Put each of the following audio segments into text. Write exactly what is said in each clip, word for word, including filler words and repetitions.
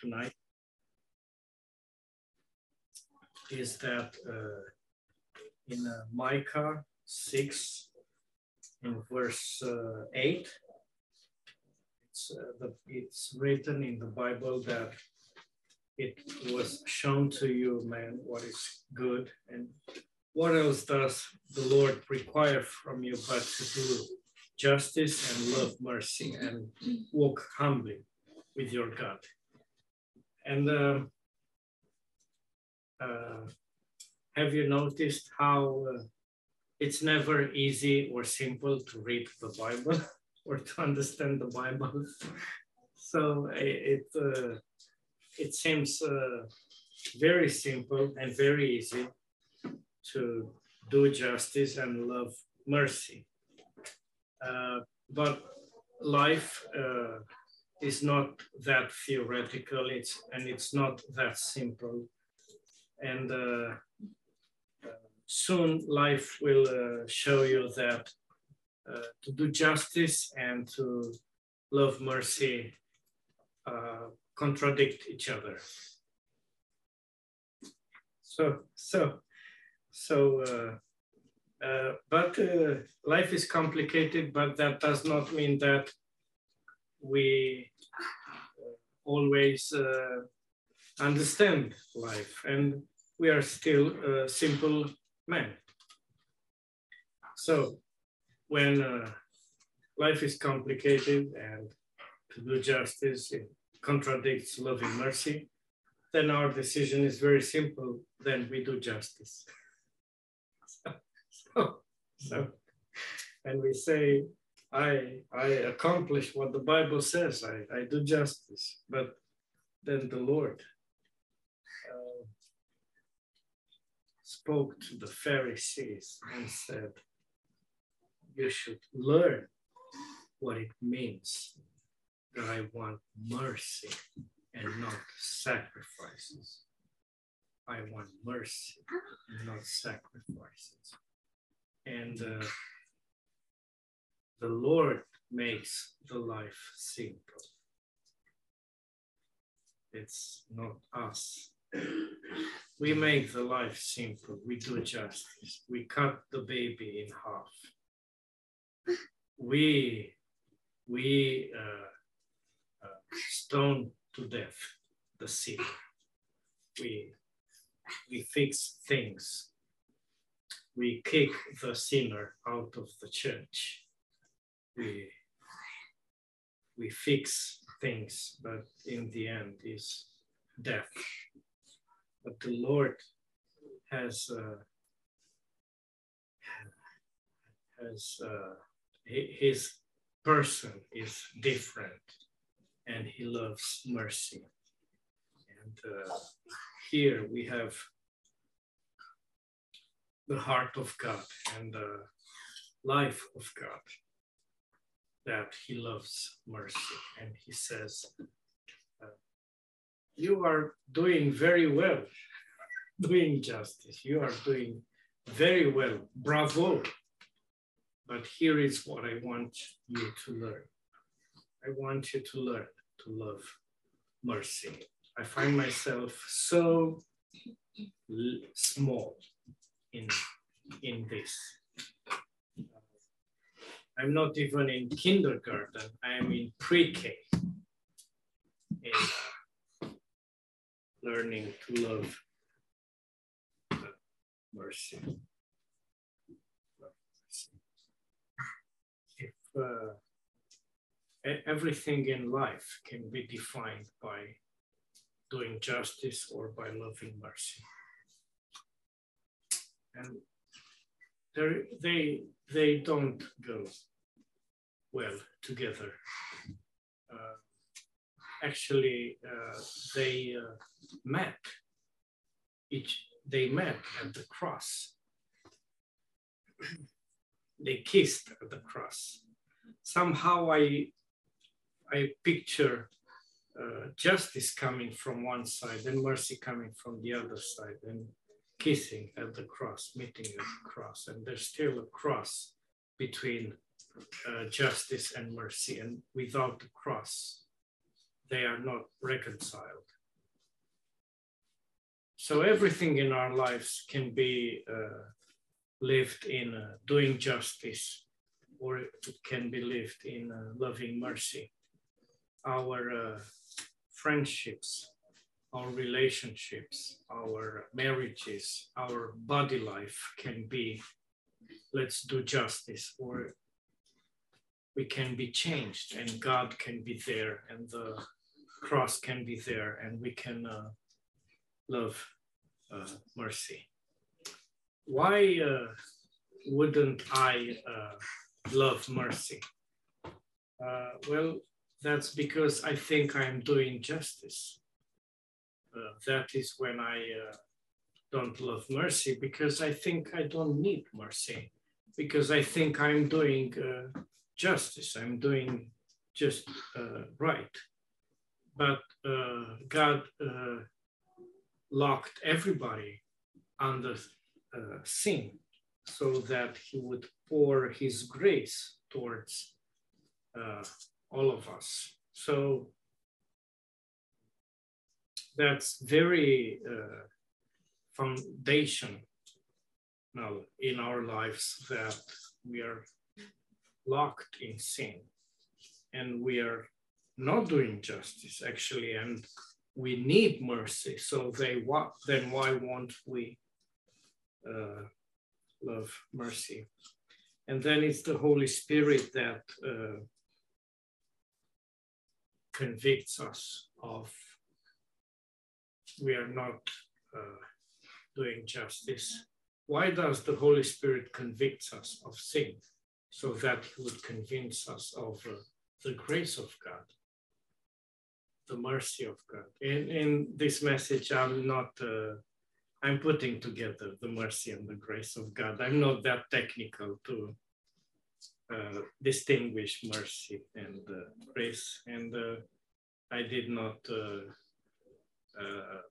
tonight is that uh, in uh, Micah six, in verse uh, eight, it's, uh, the, it's written in the Bible that it was shown to you, man, what is good, and what else does the Lord require from you but to do justice and love mercy and walk humbly with your God. And uh, uh, have you noticed how uh, it's never easy or simple to read the Bible or to understand the Bible? So it, uh, it seems uh, very simple and very easy to do justice and love mercy. Uh, but life uh, is not that theoretical, it's, and it's not that simple. And uh, uh, soon life will uh, show you that uh, to do justice and to love mercy uh, contradict each other. So, so, so, uh, Uh, but uh, life is complicated, but that does not mean that we always uh, understand life, and we are still uh, simple men. So when uh, life is complicated and to do justice it contradicts love and mercy, then our decision is very simple, then we do justice. So, and we say, I, I accomplish what the Bible says, I, I do justice, but then the Lord uh, spoke to the Pharisees and said, you should learn what it means that I want mercy and not sacrifices. I want mercy and not sacrifices. And uh, the Lord makes the life simple. It's not us. We make the life simple. We do justice. We cut the baby in half. We, we uh, uh, stone to death the sin. We, we fix things. We kick the sinner out of the church. We, we fix things, but in the end is death. But the Lord has, uh, has uh, his person is different, and he loves mercy. And uh, here we have the heart of God and the life of God, that he loves mercy. And he says, uh, you are doing very well, doing justice. You are doing very well, bravo. But here is what I want you to learn. I want you to learn to love mercy. I find myself so small in, in this. I'm not even in kindergarten, I am in pre-K, in learning to love mercy. If uh, everything in life can be defined by doing justice or by loving mercy. And they, they don't go well together. Uh, actually, uh, they uh, met. Each, they met at the cross. They kissed at the cross. Somehow I, I picture uh, justice coming from one side and mercy coming from the other side. And kissing at the cross, meeting at the cross, and there's still a cross between uh, justice and mercy, and without the cross, they are not reconciled. So everything in our lives can be uh, lived in uh, doing justice, or it can be lived in uh, loving mercy. Our uh, friendships, our relationships, our marriages, our body life can be, let's do justice, or we can be changed and God can be there and the cross can be there and we can uh, love uh, mercy. Why uh, wouldn't I uh, love mercy? Uh, well, that's because I think I'm doing justice. Uh, that is when I uh, don't love mercy, because I think I don't need mercy, because I think I'm doing uh, justice, I'm doing just uh, right. But uh, God uh, locked everybody under uh, sin so that he would pour his grace towards uh, all of us. So that's very uh, foundation now in our lives, that we are locked in sin and we are not doing justice actually, and we need mercy. So they wa then why won't we uh, love mercy? And then it's the Holy Spirit that uh, convicts us of we are not uh, doing justice. Why does the Holy Spirit convict us of sin? So that he would convince us of uh, the grace of God, the mercy of God. And in this message, I'm not, uh, I'm putting together the mercy and the grace of God. I'm not that technical to uh, distinguish mercy and uh, grace. And uh, I did not uh, Uh,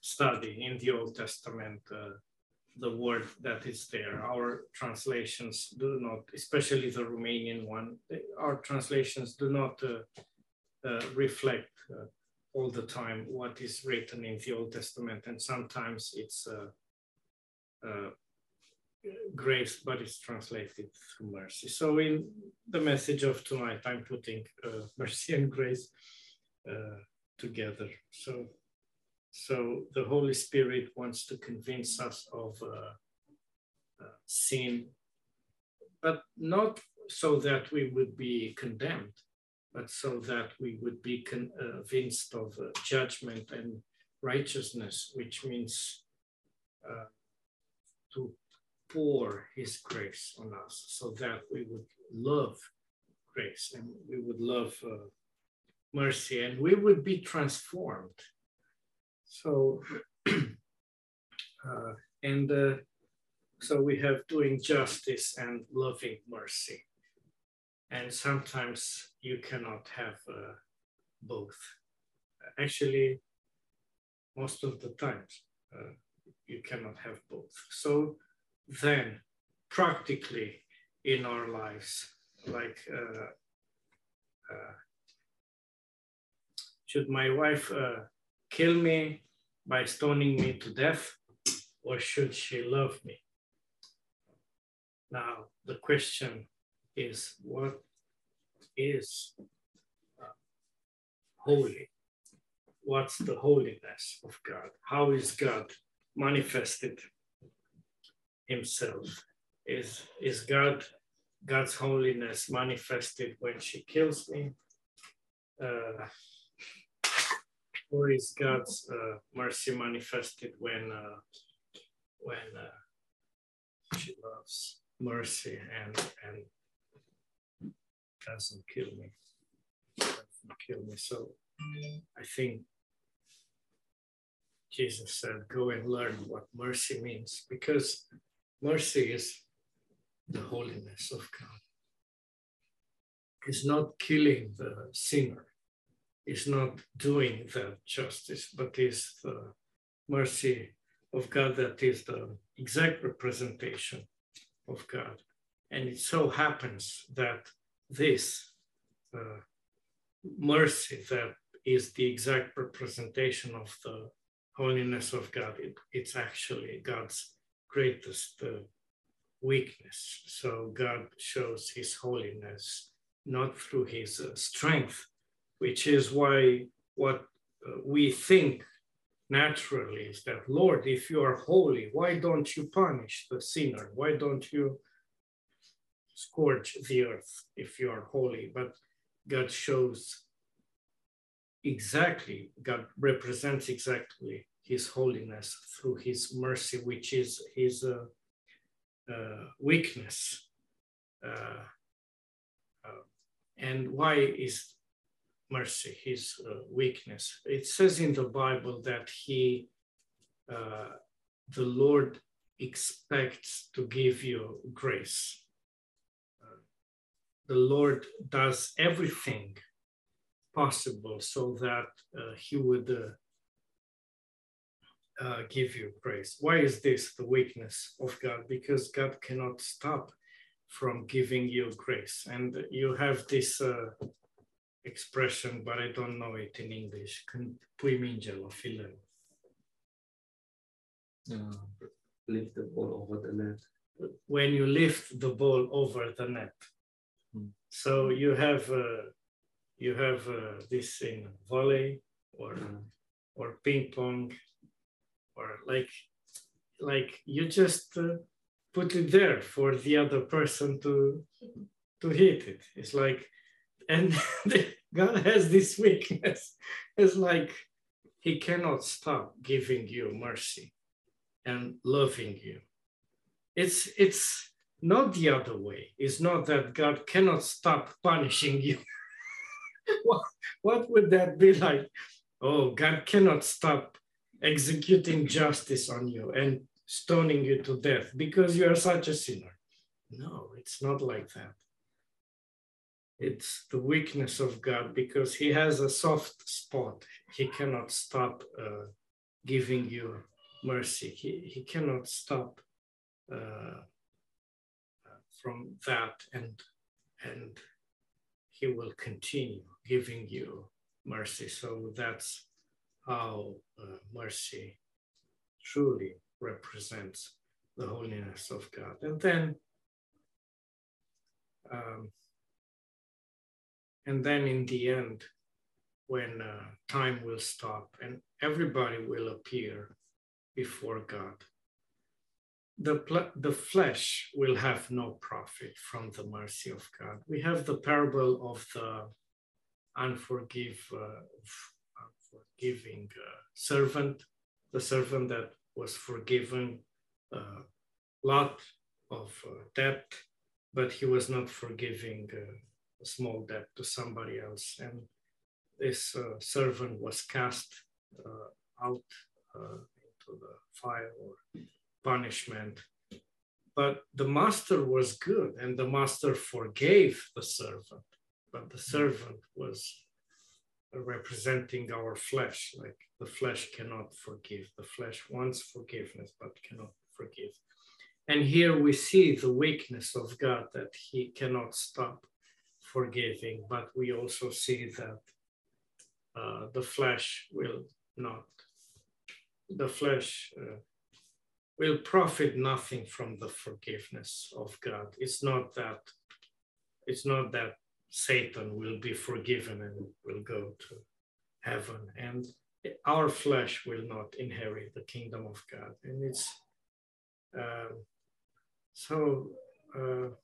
study in the Old Testament uh, the word that is there. Our translations do not, especially the Romanian one, our translations do not uh, uh, reflect uh, all the time what is written in the Old Testament, and sometimes it's uh, uh, grace, but it's translated through mercy. So in the message of tonight, I'm putting uh, mercy and grace uh, together. So So the Holy Spirit wants to convince us of uh, uh, sin, but not so that we would be condemned, but so that we would be con convinced of uh, judgment and righteousness, which means uh, to pour his grace on us so that we would love grace and we would love uh, mercy and we would be transformed. So, uh, and uh, so we have doing justice and loving mercy. And sometimes you cannot have uh, both. Actually, most of the times uh, you cannot have both. So then practically in our lives, like uh, uh, should my wife uh, kill me by stoning me to death, or should she love me? Now, the question is, what is uh, holy? What's the holiness of God? How is God manifested himself? Is, is God, God's holiness manifested when she kills me? Uh, Or is God's uh, mercy manifested when uh, when uh, she loves mercy and and doesn't kill me? Doesn't kill me. So I think Jesus said, "Go and learn what mercy means," because mercy is the holiness of God. It's not killing the sinner. Is not doing the justice, but is the mercy of God that is the exact representation of God. And it so happens that this uh, mercy that is the exact representation of the holiness of God, it, it's actually God's greatest uh, weakness. So God shows his holiness not through his uh, strength, which is why what uh, we think naturally is that, Lord, if you are holy, why don't you punish the sinner? Why don't you scourge the earth if you are holy? But God shows exactly, God represents exactly his holiness through his mercy, which is his uh, uh, weakness. Uh, uh, and why is mercy his uh, weakness? It says in the Bible that he, uh, the Lord expects to give you grace. Uh, the Lord does everything possible so that uh, he would uh, uh, give you grace. Why is this the weakness of God? Because God cannot stop from giving you grace. And you have this uh, expression, but I don't know it in English. Uh, lift the ball over the net. When you lift the ball over the net. Hmm. So you have uh, You have uh, this in volley or or ping pong, or like like you just uh, put it there for the other person to to hit it. It's like, and God has this weakness. It's like he cannot stop giving you mercy and loving you. It's it's not the other way. It's not that God cannot stop punishing you. What, what would that be like? Oh, God cannot stop executing justice on you and stoning you to death because you are such a sinner. No, it's not like that. It's the weakness of God because he has a soft spot. He cannot stop uh, giving you mercy. He, he cannot stop uh, from that, and and he will continue giving you mercy. So that's how uh, mercy truly represents the holiness of God. And then, um, and then in the end, when uh, time will stop and everybody will appear before God, The, pl- the flesh will have no profit from the mercy of God. We have the parable of the unforgive, uh, unforgiving uh, servant, the servant that was forgiven a uh, lot of uh, debt, but he was not forgiving uh, a small debt to somebody else. And this uh, servant was cast uh, out uh, into the fire or punishment. But the master was good, and the master forgave the servant, but the servant was representing our flesh. Like, the flesh cannot forgive. The flesh wants forgiveness but cannot forgive. And here we see the weakness of God, that he cannot stop forgiving, but we also see that uh, the flesh will not, the flesh uh, will profit nothing from the forgiveness of God. It's not that, it's not that Satan will be forgiven and will go to heaven, and our flesh will not inherit the kingdom of God. And it's uh, so uh,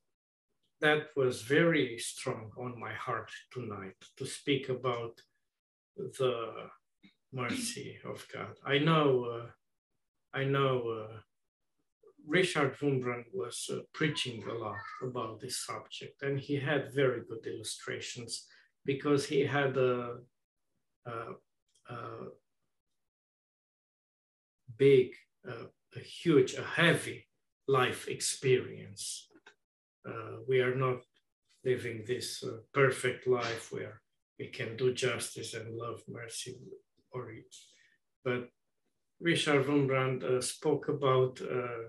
that was very strong on my heart tonight, to speak about the mercy of God. I know. Uh, I know uh, Richard Wurmbrand was uh, preaching a lot about this subject, and he had very good illustrations because he had a, a, a big, a, a huge, a heavy life experience. Uh, we are not living this uh, perfect life where we can do justice and love mercy, or but. Richard Wurmbrand uh, spoke about uh,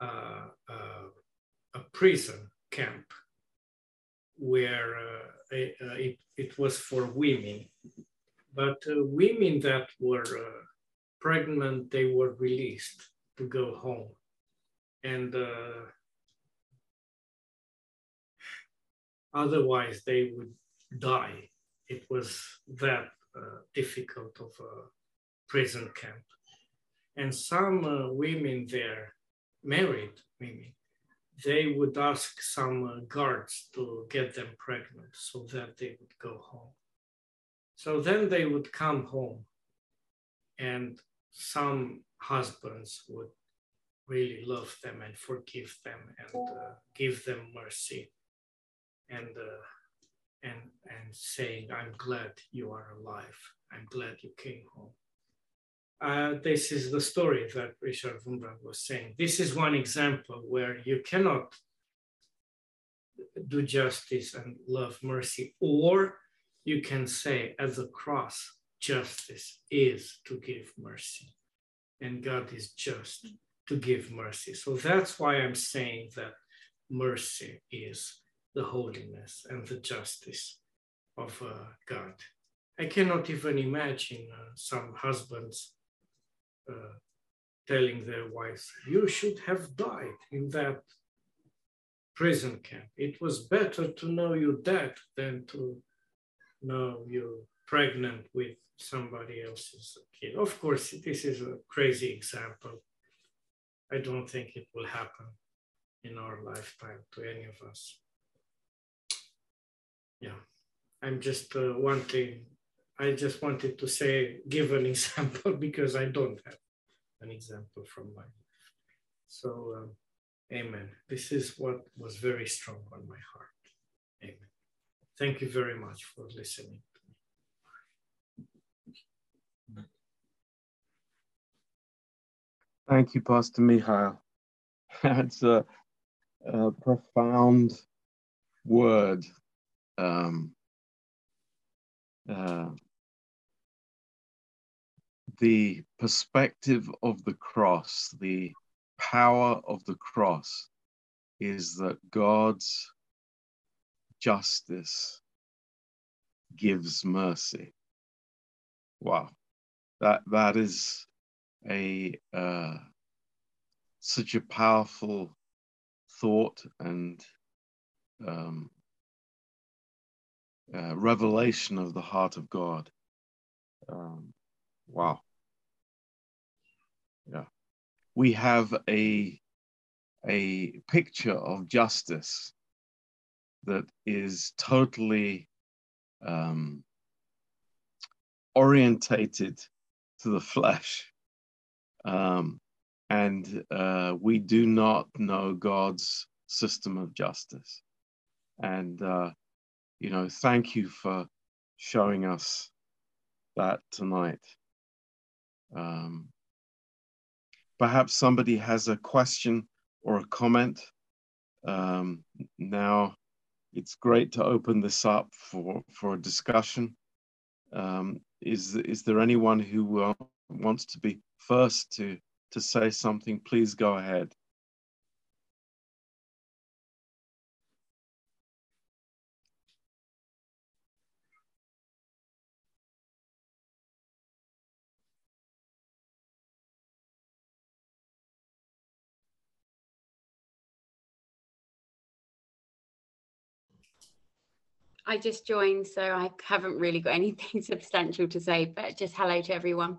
uh, uh, a prison camp where uh, a, a, it, it was for women But uh, women that were uh, pregnant, they were released to go home. And uh, otherwise they would die. It was that uh, difficult of a prison camp. And some uh, women there, married women, they would ask some uh, guards to get them pregnant so that they would go home. So then they would come home and some husbands would really love them and forgive them and uh, give them mercy and, uh, and, and saying, I'm glad you are alive. I'm glad you came home. Uh, this is the story that Richard Wurmbrand was saying. This is one example where you cannot do justice and love mercy, or you can say at the cross, justice is to give mercy, and God is just to give mercy. So that's why I'm saying that mercy is the holiness and the justice of uh, God. I cannot even imagine uh, some husbands Uh, telling their wives, you should have died in that prison camp. It was better to know you dead than to know you're pregnant with somebody else's kid. Of course, this is a crazy example. I don't think it will happen in our lifetime to any of us. Yeah, I'm just uh, wanting I just wanted to say, give an example because I don't have an example from my life. So, um, amen. This is what was very strong on my heart. Amen. Thank you very much for listening to me. Thank you, Pastor Mihail. That's a, a profound word. Um, Uh, the perspective of the cross, the power of the cross is that God's justice gives mercy. Wow, that that is a uh, such a powerful thought and um Uh, revelation of the heart of God. Um, wow. Yeah. We have a, a picture of justice that is totally um, orientated to the flesh. Um, and uh, we do not know God's system of justice. And uh, You know, thank you for showing us that tonight. Um, perhaps somebody has a question or a comment. Um, now, it's great to open this up for, for a discussion. Um, is, is there anyone who will, wants to be first to, to say something? Please go ahead. I just joined, so I haven't really got anything substantial to say, but just hello to everyone.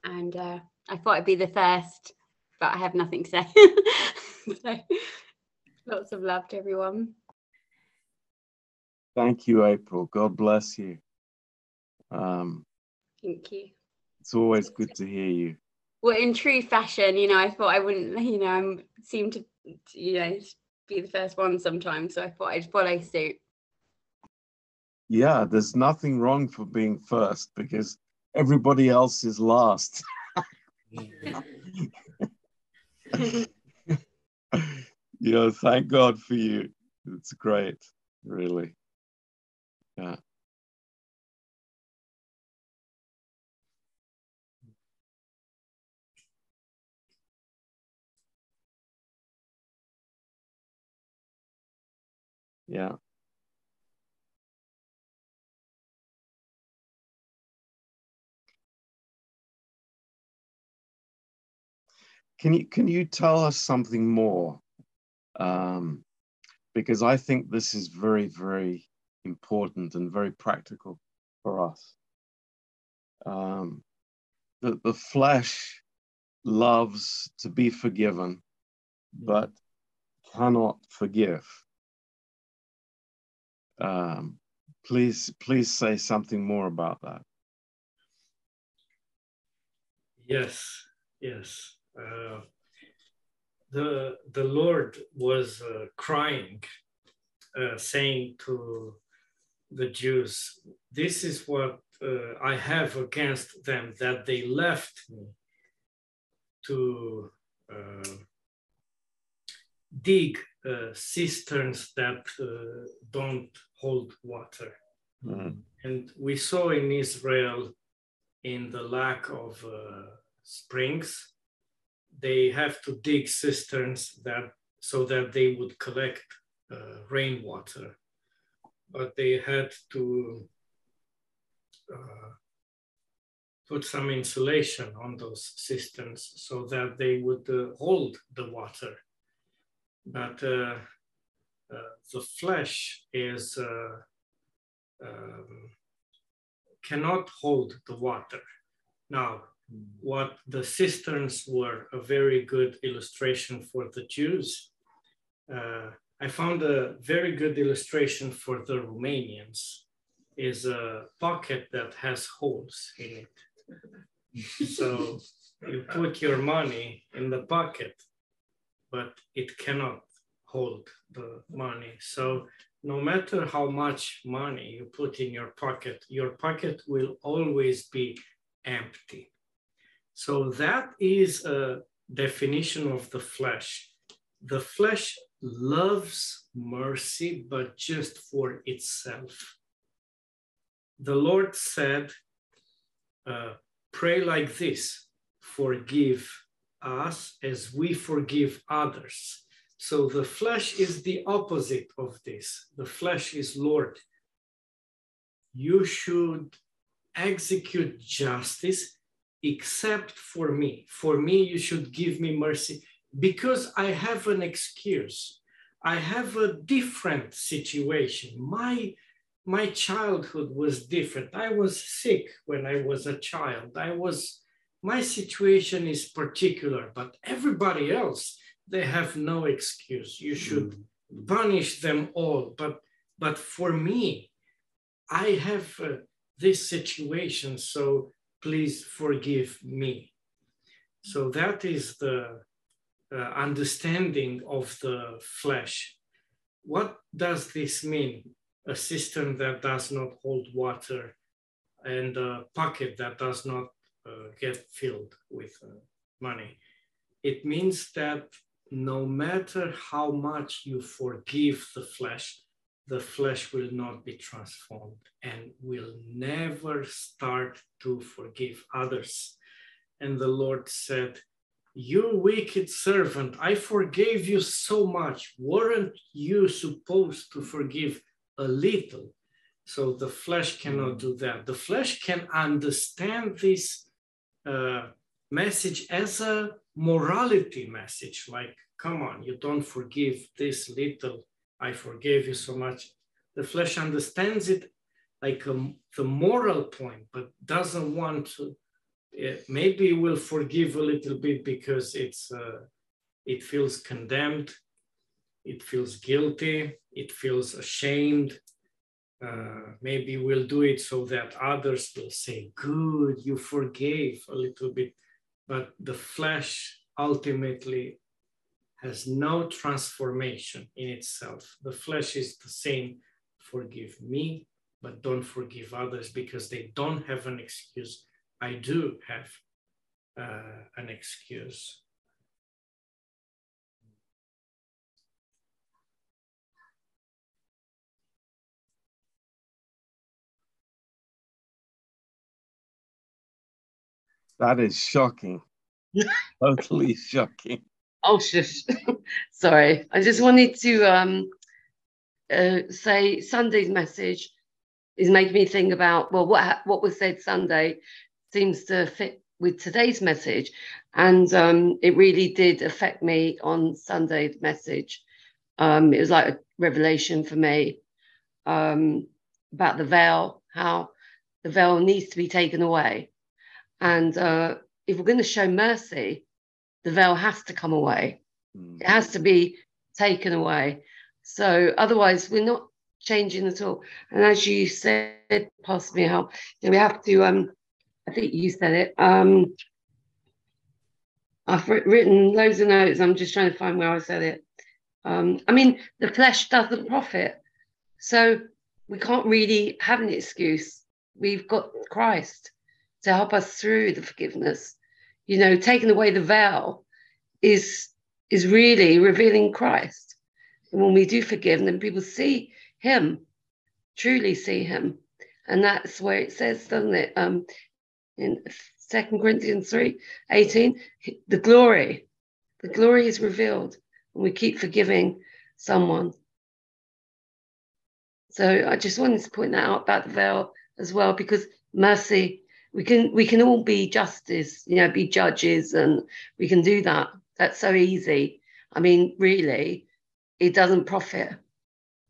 And uh, I thought I'd be the first, but I have nothing to say. So, lots of love to everyone. Thank you, April. God bless you. Um, Thank you. It's always good to hear you. Well, in true fashion, you know, I thought I wouldn't, you know, I seem to, you know, be the first one sometimes, so I thought I'd follow suit. Yeah, there's nothing wrong for being first because everybody else is last. You know, thank God for you. It's great, really. Yeah. Yeah. Can you, can you tell us something more? Um, because I think this is very, very important and very practical for us. Um, the, the flesh loves to be forgiven, but cannot forgive. Um, please, please say something more about that. Yes, yes. Uh, the the Lord was uh, crying, uh, saying to the Jews, "This is what uh, I have against them, that they left me to uh, dig uh, cisterns that uh, don't hold water." Mm. And we saw in Israel, in the lack of uh, springs, they have to dig cisterns that so that they would collect uh, rainwater. But they had to uh, put some insulation on those cisterns so that they would uh, hold the water. But uh, uh, the flesh is uh, um, cannot hold the water. Now, what the cisterns were a very good illustration for the Jews. Uh, I found a very good illustration for the Romanians is a pocket that has holes in it. So you put your money in the pocket, but it cannot hold the money. So no matter how much money you put in your pocket, your pocket will always be empty. So that is a definition of the flesh. The flesh loves mercy, but just for itself. The Lord said, uh, pray like this, forgive us as we forgive others. So the flesh is the opposite of this. The flesh is, Lord, you should execute justice except for me. For me, you should give me mercy because I have an excuse. I have a different situation. My, my childhood was different. I was sick when I was a child. I was, my situation is particular, but everybody else, they have no excuse. You should punish them all. But, but for me, I have uh, this situation, so please forgive me. So that is the uh, understanding of the flesh. What does this mean? A cistern that does not hold water and a pocket that does not uh, get filled with uh, money. It means that no matter how much you forgive the flesh, the flesh will not be transformed and will never start to forgive others. And the Lord said, you wicked servant, I forgave you so much. Weren't you supposed to forgive a little? So the flesh cannot do that. The flesh can understand this uh, message as a morality message, like, come on, you don't forgive this little, I forgave you so much. The flesh understands it like a, the moral point, but doesn't want to, it, maybe will forgive a little bit because it's, uh, it feels condemned, it feels guilty, it feels ashamed. Uh, maybe we'll do it so that others will say, good, you forgave a little bit. But the flesh ultimately has no transformation in itself. The flesh is the same, forgive me, but don't forgive others because they don't have an excuse. I do have uh, an excuse. That is shocking, totally shocking. Oh, shush. Sorry. I just wanted to um, uh, say Sunday's message is making me think about, well, what, what was said Sunday seems to fit with today's message, and um, it really did affect me on Sunday's message. Um, it was like a revelation for me um, about the veil, how the veil needs to be taken away. And uh, if we're going to show mercy, the veil has to come away. Mm. It has to be taken away. So otherwise, we're not changing at all. And as you said, pass me help, we have to, um, I think you said it. Um, I've written loads of notes. I'm just trying to find where I said it. Um, I mean, the flesh doesn't profit. So we can't really have an excuse. We've got Christ to help us through the forgiveness. You know, taking away the veil is is really revealing Christ. And when we do forgive, then people see him, truly see him. And that's where it says, doesn't it? Um, in Second Corinthians three eighteen, the glory, the glory is revealed when we keep forgiving someone. So I just wanted to point that out about the veil as well, because mercy, we can we can all be justice, you know, be judges, and we can do that. That's so easy. I mean, really, it doesn't profit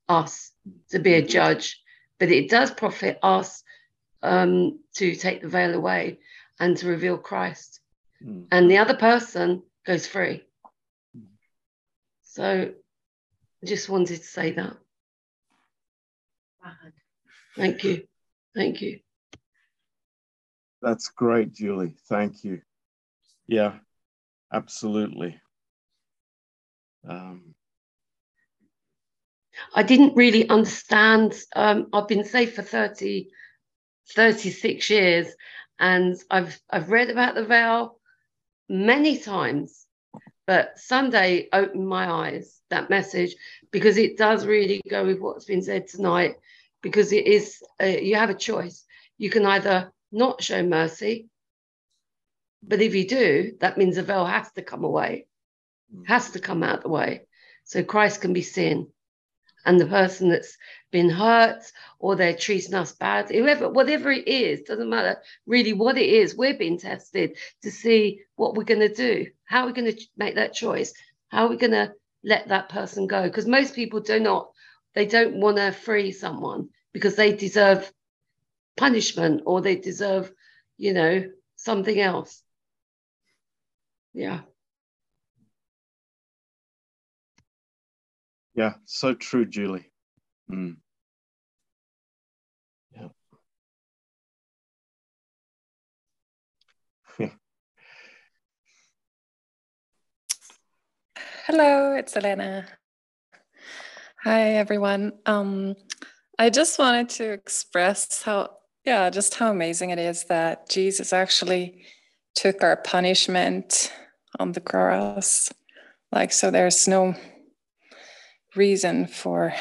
us to be a judge, but it does profit us um, to take the veil away and to reveal Christ. Mm. And the other person goes free. Mm. So I just wanted to say that. Wow. Thank you. Thank you. That's great, Julie. Thank you. Yeah, absolutely. Um, I didn't really understand. Um, I've been saved for thirty, thirty-six years, and I've I've read about the veil many times, but Sunday opened my eyes, that message, because it does really go with what's been said tonight, because it is, uh, you have a choice. You can either not show mercy, but if you do, that means the veil has to come away, has to come out of the way, so Christ can be seen. And the person that's been hurt, or they're treating us bad, whoever, whatever it is, doesn't matter really what it is, we're being tested to see what we're going to do, how we're going to make that choice, how we're going to let that person go. Because most people do not, they don't want to free someone because they deserve punishment, or they deserve, you know, something else. Yeah. Yeah, so true, Julie. Mm. Yeah. Hello, it's Elena. Hi, everyone. Um, I just wanted to express how, yeah, just how amazing it is that Jesus actually took our punishment on the cross. Like, so there's no reason for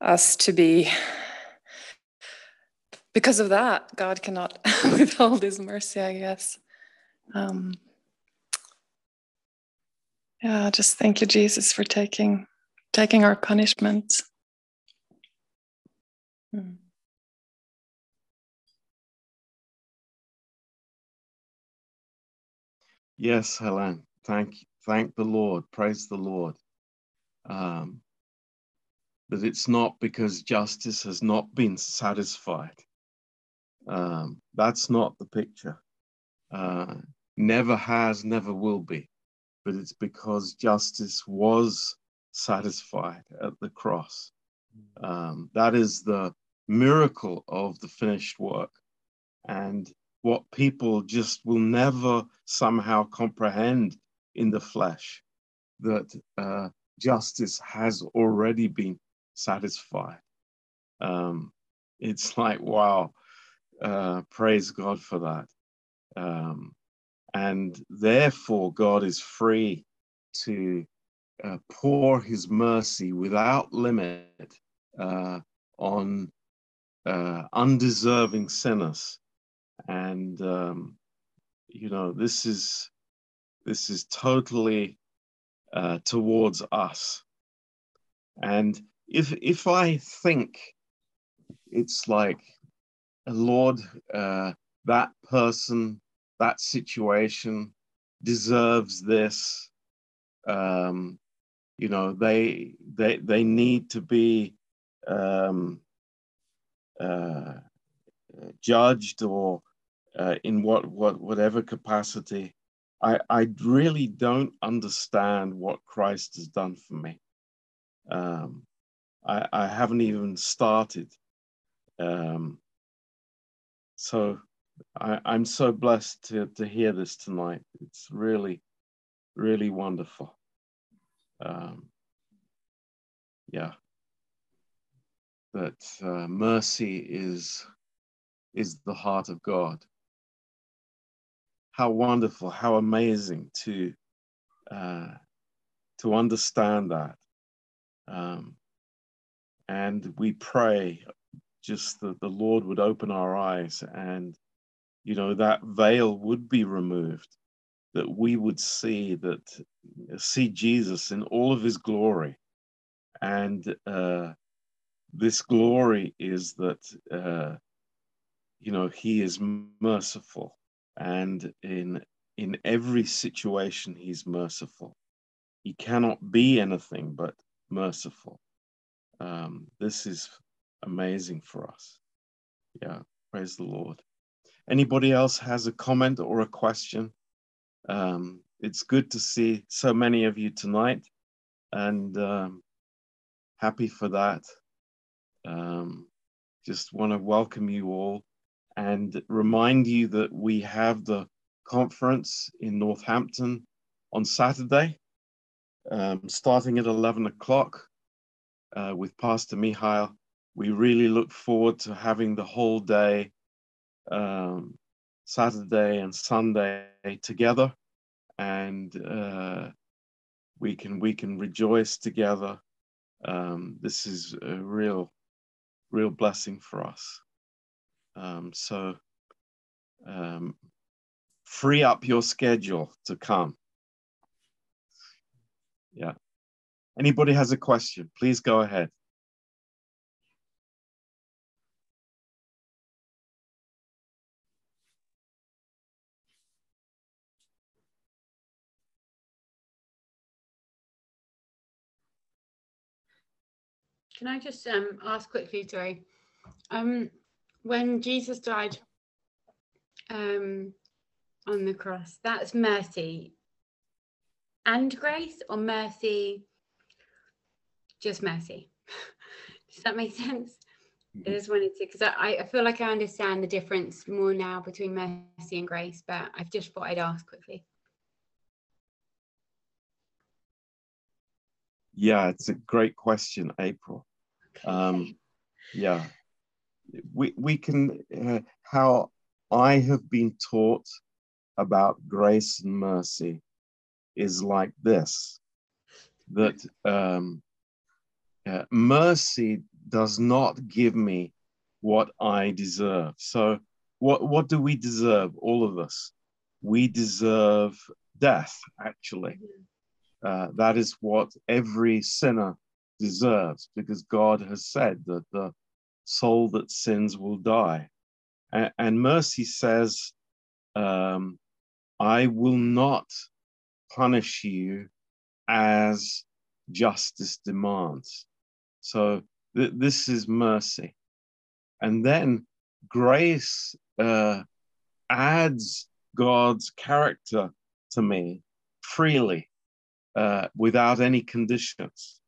us to be, because of that, God cannot withhold his mercy, I guess. Um, yeah, just thank you, Jesus, for taking taking our punishment. Hmm. Yes, Helen, thank thank the Lord, praise the Lord. Um, that it's not because justice has not been satisfied. Um, that's not the picture. Uh, never has, never will be. But it's because justice was satisfied at the cross. Um, that is the miracle of the finished work. And what people just will never somehow comprehend in the flesh, that uh, justice has already been satisfied. Um, it's like, wow, uh, praise God for that. Um, and therefore, God is free to uh, pour his mercy without limit uh, on uh, undeserving sinners. And, um, you know, this is, this is totally Uh, towards us. And if if I think it's like, Lord, uh, that person, that situation deserves this. Um, you know, they they they need to be um, uh, judged or uh, in what what whatever capacity. I I really don't understand what Christ has done for me. Um, I I haven't even started. Um, so I, I'm so blessed to to hear this tonight. It's really, really wonderful. Um, yeah, that uh, mercy is is the heart of God. How wonderful! How amazing to uh, to understand that. Um, and we pray just that the Lord would open our eyes, and you know, that veil would be removed, that we would see that see Jesus in all of his glory. And uh, this glory is that uh, you know, he is merciful, and in in every situation he's merciful. He cannot be anything but merciful. Um, this is amazing for us. Yeah, praise the Lord. Anybody else has a comment or a question? Um, it's good to see so many of you tonight, and um, happy for that. Um, just want to welcome you all and remind you that we have the conference in Northampton on Saturday, um, starting at eleven o'clock uh, with Pastor Mihail. We really look forward to having the whole day, um, Saturday and Sunday, together, and uh, we can we can rejoice together. Um, this is a real, real blessing for us. Um, so um, free up your schedule to come. Yeah. Anybody has a question, please go ahead. Can I just um, ask quickly, Joy? Um, when Jesus died um, on the cross, that's mercy and grace, or mercy, just mercy? Does that make sense? I just wanted to, because I, I feel like I understand the difference more now between mercy and grace, but I just thought I'd ask quickly. Yeah, it's a great question, April. Um, yeah, we we can uh, how I have been taught about grace and mercy is like this: that um, uh, mercy does not give me what I deserve. So, what what do we deserve? All of us, we deserve death, actually. Uh, that is what every sinner deserves, because God has said that the soul that sins will die. A and mercy says, um, I will not punish you as justice demands. So th this is mercy. And then grace uh, adds God's character to me freely. Uh, without any conditions.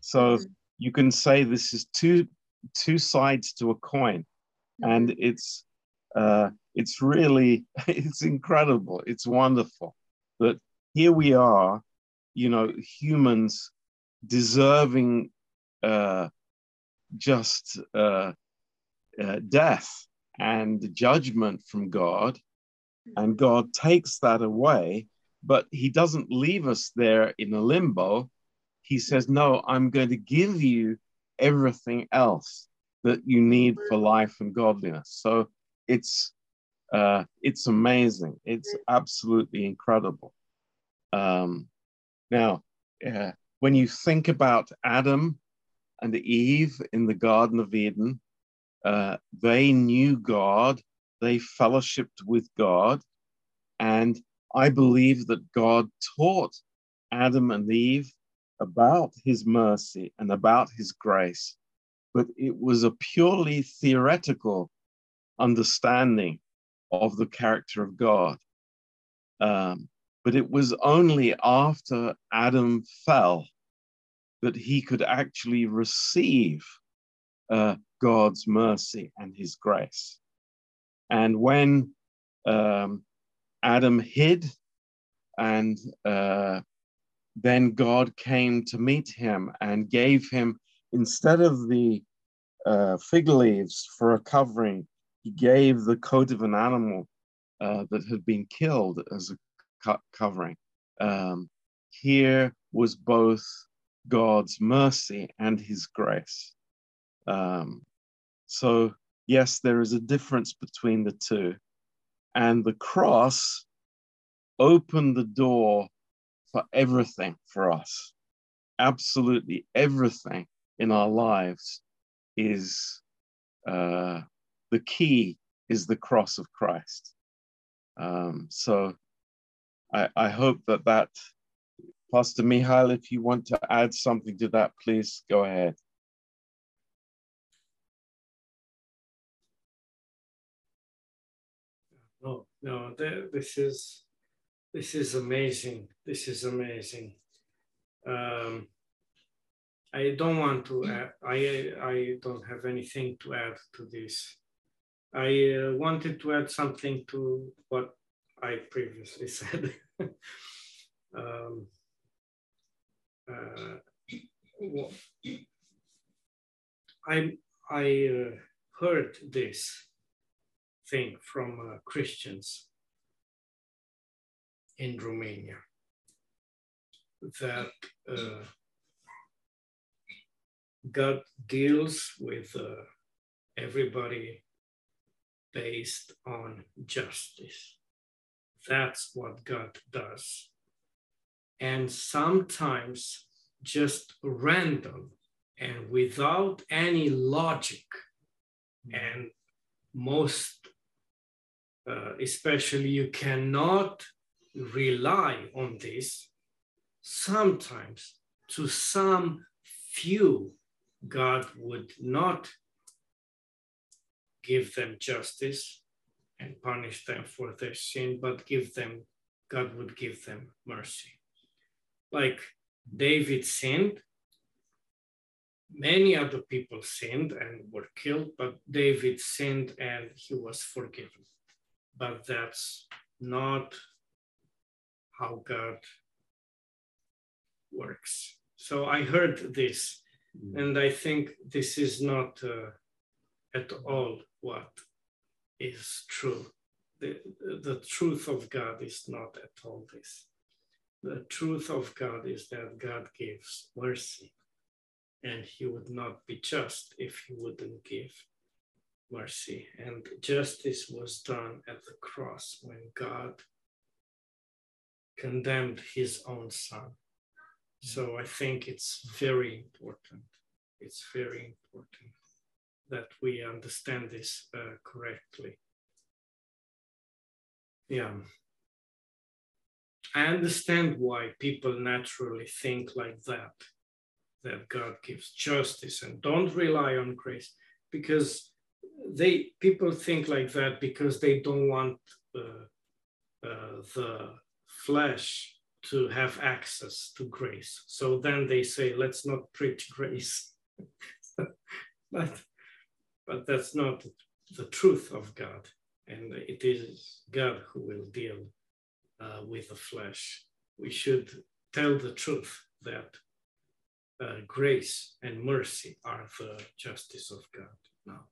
So you can say this is two two sides to a coin, and it's uh, it's really it's incredible. It's wonderful that here we are, you know, humans deserving uh, just uh, uh, death and judgment from God, and God takes that away. But he doesn't leave us there in a limbo. He says, no, I'm going to give you everything else that you need for life and godliness. So it's, uh, it's amazing. It's absolutely incredible. Um, now, uh, when you think about Adam and Eve in the Garden of Eden, uh, they knew God They fellowshipped with God, and I believe that God taught Adam and Eve about his mercy and about his grace, but it was a purely theoretical understanding of the character of God. Um, but it was only after Adam fell that he could actually receive uh, God's mercy and his grace. And when um, Adam hid, and uh, then God came to meet him and gave him, instead of the uh, fig leaves for a covering, he gave the coat of an animal uh, that had been killed as a co covering. Um, here was both God's mercy and his grace. Um, so yes, there is a difference between the two. And the cross opened the door for everything for us. Absolutely everything in our lives is, uh, the key is the cross of Christ. Um, so I, I hope that that, Pastor Mihail, if you want to add something to that, please go ahead. No, no, th this is, this is amazing. This is amazing. Um, I don't want to add, I, I don't have anything to add to this. I uh, wanted to add something to what I previously said. um, Uh, well, I, I uh, heard this thing from uh, Christians in Romania, that uh, God deals with uh, everybody based on justice. That's what God does. And sometimes just random and without any logic. And most, uh, especially you cannot rely on this. Sometimes to some few, God would not give them justice and punish them for their sin, but give them, God would give them mercy. Like David sinned, many other people sinned and were killed, but David sinned and he was forgiven. But that's not how God works. So I heard this, mm-hmm. and I think this is not uh, at all what is true. The, the truth of God is not at all this. The truth of God is that God gives mercy, and he would not be just if he wouldn't give mercy. And justice was done at the cross when God condemned his own son. So I think it's very important. It's very important that we understand this uh, correctly. Yeah. I understand why people naturally think like that, that God gives justice and don't rely on grace, because they people think like that because they don't want uh, uh, the flesh to have access to grace. So then they say, let's not preach grace. but, but that's not the truth of God. And it is God who will deal Uh, with the flesh. We should tell the truth that uh, grace and mercy are the justice of God now.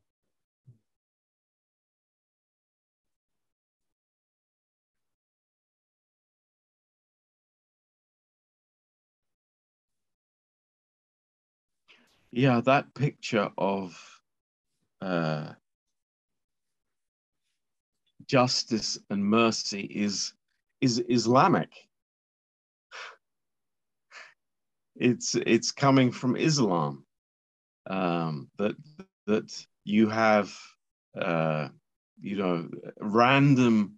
Yeah, that picture of uh, justice and mercy is is Islamic. It's it's coming from Islam, um, that that you have uh, you know, random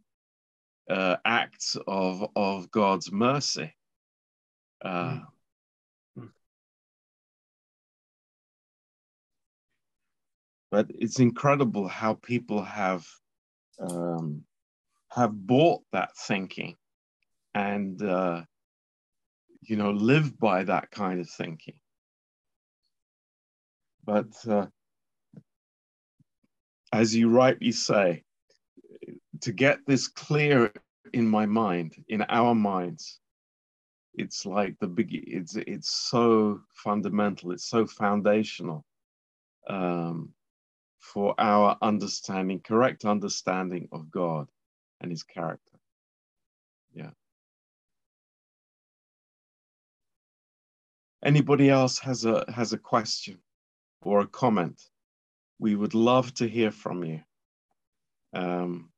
uh, acts of of God's mercy. Uh, mm. But it's incredible how people have um, have bought that thinking, and uh, you know, lived by that kind of thinking. But uh, as you rightly say, to get this clear in my mind, in our minds, it's like the big, it's, it's so fundamental, it's so foundational um, for our understanding, correct understanding of God and his character. Yeah. Anybody else has a, has a question or a comment? We would love to hear from you. Um,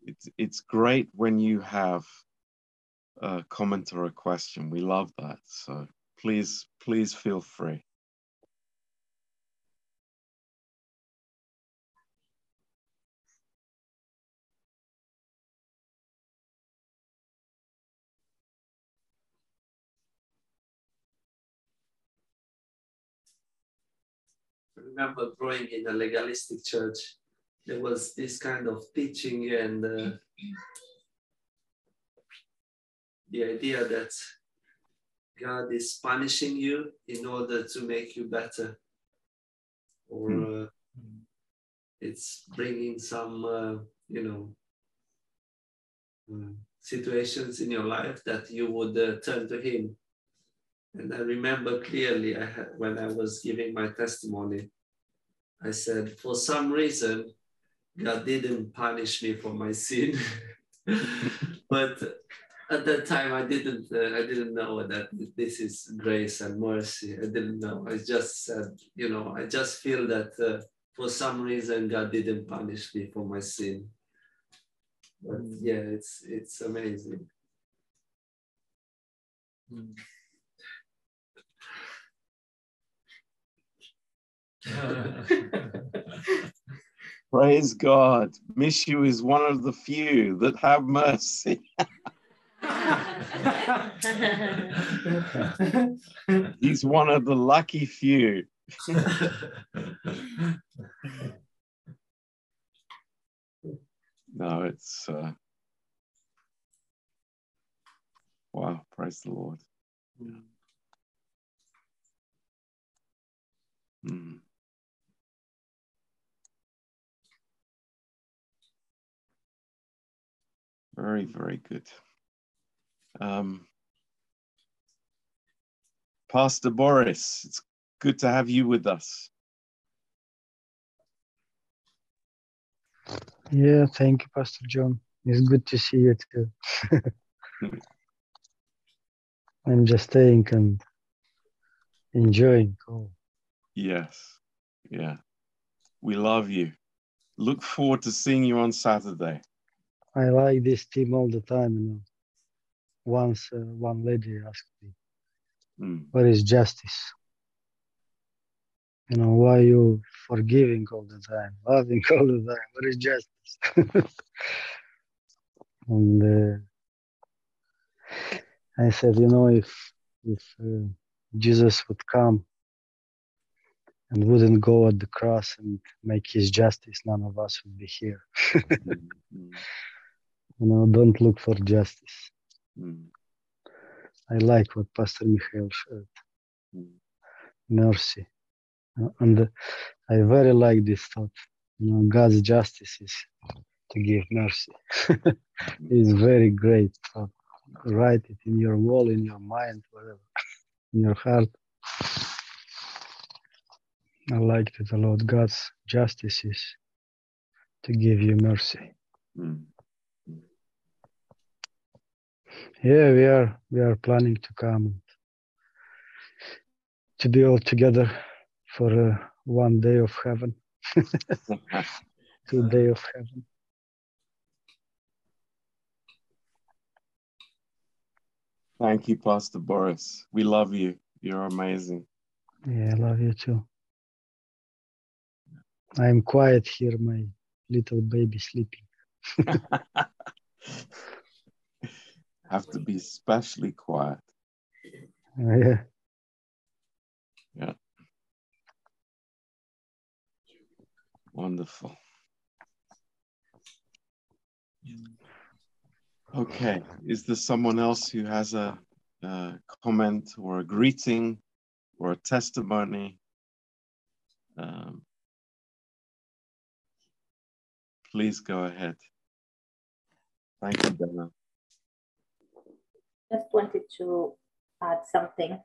it's, it's great when you have a comment or a question. We love that. So please, please feel free. Remember growing in a legalistic church, there was this kind of teaching and uh, the idea that God is punishing you in order to make you better, or uh, it's bringing some uh, you know uh, situations in your life that you would uh, turn to him. And I remember clearly I had, when I was giving my testimony, I said, for some reason, God didn't punish me for my sin. But at that time, I didn't, uh, I didn't know that this is grace and mercy. I didn't know. I just said, you know, I just feel that uh, for some reason, God didn't punish me for my sin. But yeah, it's, it's amazing. Mm. Praise God. Mishu is one of the few that have mercy. He's one of the lucky few. No, it's uh... wow, praise the Lord. Yeah. Mm. Very, very good. Um, Pastor Boris, it's good to have you with us. Yeah, thank you, Pastor John. It's good to see you too. I'm just staying and enjoying. Oh. Yes, yeah. We love you. Look forward to seeing you on Saturday. I like this team all the time, you know. Once uh, one lady asked me, mm. "Where is justice? You know, why are you forgiving all the time, loving all the time? Where is justice?" And uh, I said, you know, if if uh, Jesus would come and wouldn't go at the cross and make his justice, none of us would be here. Mm-hmm. You know, don't look for justice. Mm. I like what Pastor Mikhail said. Mm. Mercy. And I very like this thought. You know, God's justice is to give mercy. It's very great thought. Write it in your wall, in your mind, whatever, in your heart. I like that a lot. God's justice is to give you mercy. Mm. Yeah, we are we are planning to come and to be all together for uh, one day of heaven, two day of heaven. Thank you, Pastor Boris. We love you. You're amazing. Yeah, I love you too. I'm quiet here. My little baby sleeping. Have to be especially quiet. Uh, yeah. Yeah. Wonderful. Okay. Is there someone else who has a, a comment or a greeting or a testimony? Um, please go ahead. Thank you, Donna. Just wanted to add something,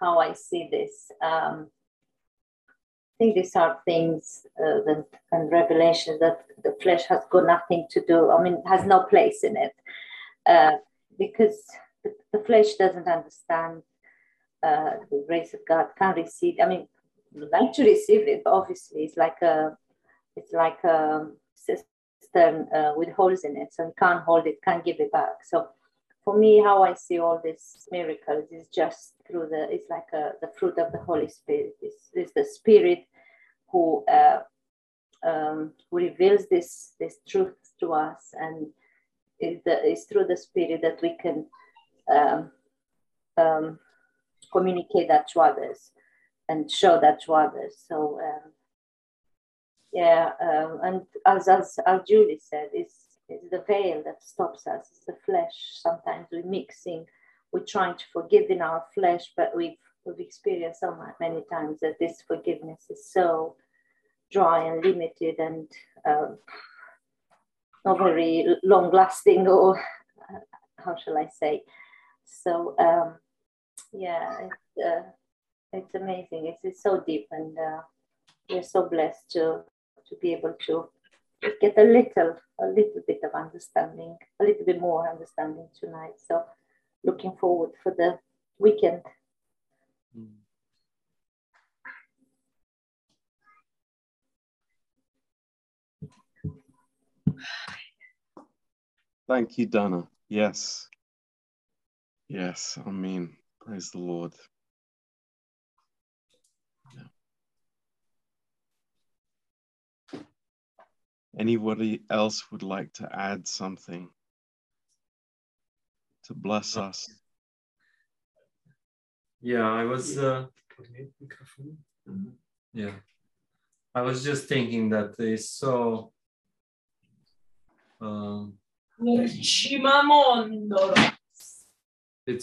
how I see this. Um, I think these are things uh, that, and revelations that the flesh has got nothing to do, I mean, has no place in it, uh, because the, the flesh doesn't understand uh, the grace of God, can't receive, I mean, like to receive it, but obviously it's like a, it's like a cistern uh, with holes in it, so you can't hold it, can't give it back. So for me, how I see all these miracles is just through the, it's like a, the fruit of the Holy Spirit. It's, it's the Spirit who, uh, um, who reveals this, this truth to us, and it's, the, it's through the Spirit that we can um, um, communicate that to others and show that to others. So, um, yeah, um, and as, as, as Julie said, it's, it's the veil that stops us, it's the flesh. Sometimes we're mixing, we're trying to forgive in our flesh, but we've, we've experienced so many times that this forgiveness is so dry and limited and um, not very long lasting, or how shall I say? So, um, yeah, it's, uh, it's amazing. It's, it's so deep, and uh, we're so blessed to, to be able to get a little, a little bit of understanding, a little bit more understanding tonight. So looking forward for the weekend. Thank you, Donna. Yes. Yes, I mean, praise the Lord. Anybody else would like to add something to bless us? Yeah, I was. Uh, yeah, I was just thinking that it's so. Um, it's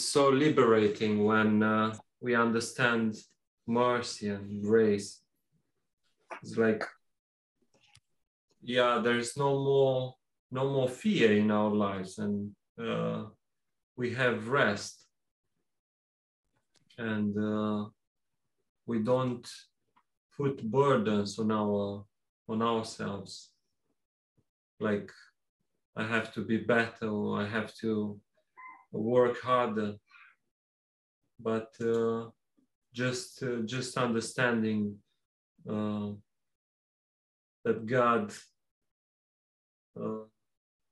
so liberating when uh, we understand mercy and grace. It's like, yeah, there's no more no more fear in our lives, and uh, we have rest, and uh, we don't put burdens on our on ourselves, like I have to be better, or I have to work harder, but uh, just uh, just understanding uh, that God Uh,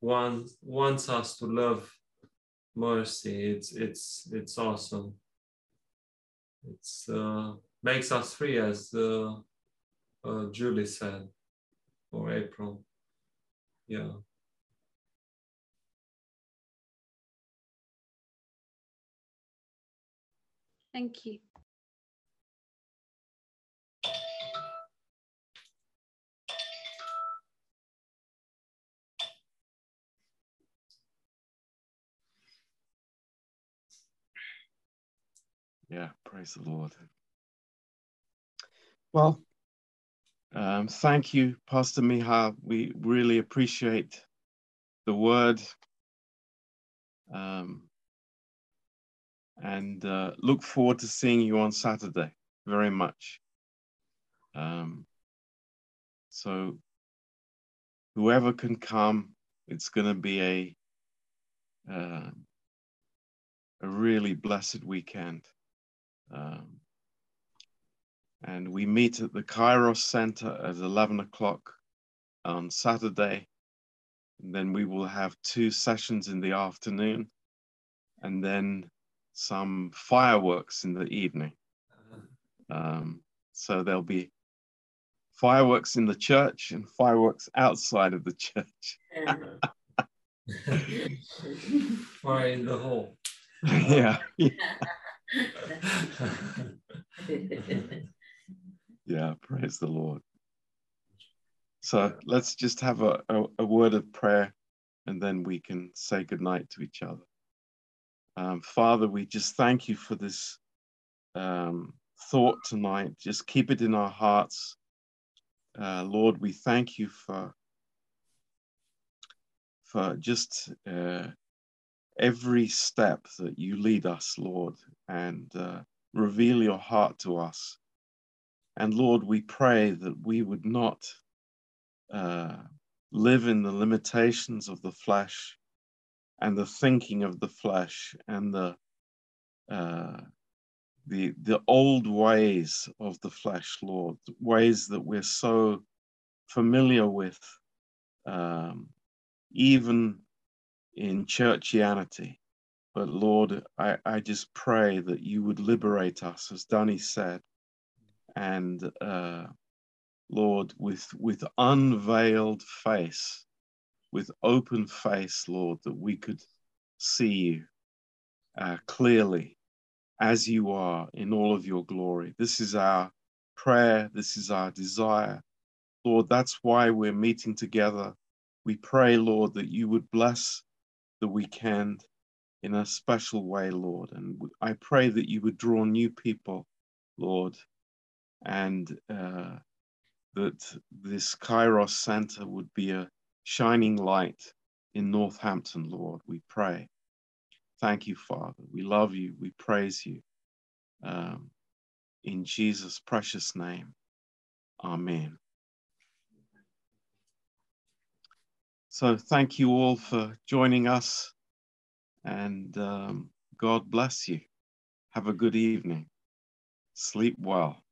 one wants us to love mercy. It's it's it's awesome. It's uh, makes us free, as uh, uh, Julie said, or April. Yeah. Thank you. Yeah, praise the Lord. Well, um, thank you, Pastor Micah. We really appreciate the word, um, and uh, look forward to seeing you on Saturday very much. Um, so whoever can come, it's going to be a, uh, a really blessed weekend. Um, and we meet at the Kairos Center at eleven o'clock on Saturday. And then we will have two sessions in the afternoon, and then some fireworks in the evening. Um, so there'll be fireworks in the church and fireworks outside of the church. Fire in the hole. Yeah. Yeah, praise the Lord. So let's just have a, a, a word of prayer, and then we can say goodnight to each other. Um, Father, we just thank you for this um, thought tonight. Just keep it in our hearts. Uh, Lord, we thank you for, for just uh, every step that you lead us, Lord, and uh, reveal your heart to us. And Lord, we pray that we would not uh, live in the limitations of the flesh and the thinking of the flesh and the, uh, the, the old ways of the flesh, Lord, ways that we're so familiar with, um, even in churchianity. But Lord, I, I just pray that you would liberate us, as Danny said, and uh, Lord, with, with unveiled face, with open face, Lord, that we could see you uh, clearly as you are in all of your glory. This is our prayer. This is our desire. Lord, that's why we're meeting together. We pray, Lord, that you would bless the weekend in a special way, Lord. And I pray that you would draw new people, Lord, and uh, that this Kairos Center would be a shining light in Northampton, Lord, we pray. Thank you, Father. We love you. We praise you. Um, in Jesus' precious name, amen. So thank you all for joining us, and um, God bless you. Have a good evening. Sleep well.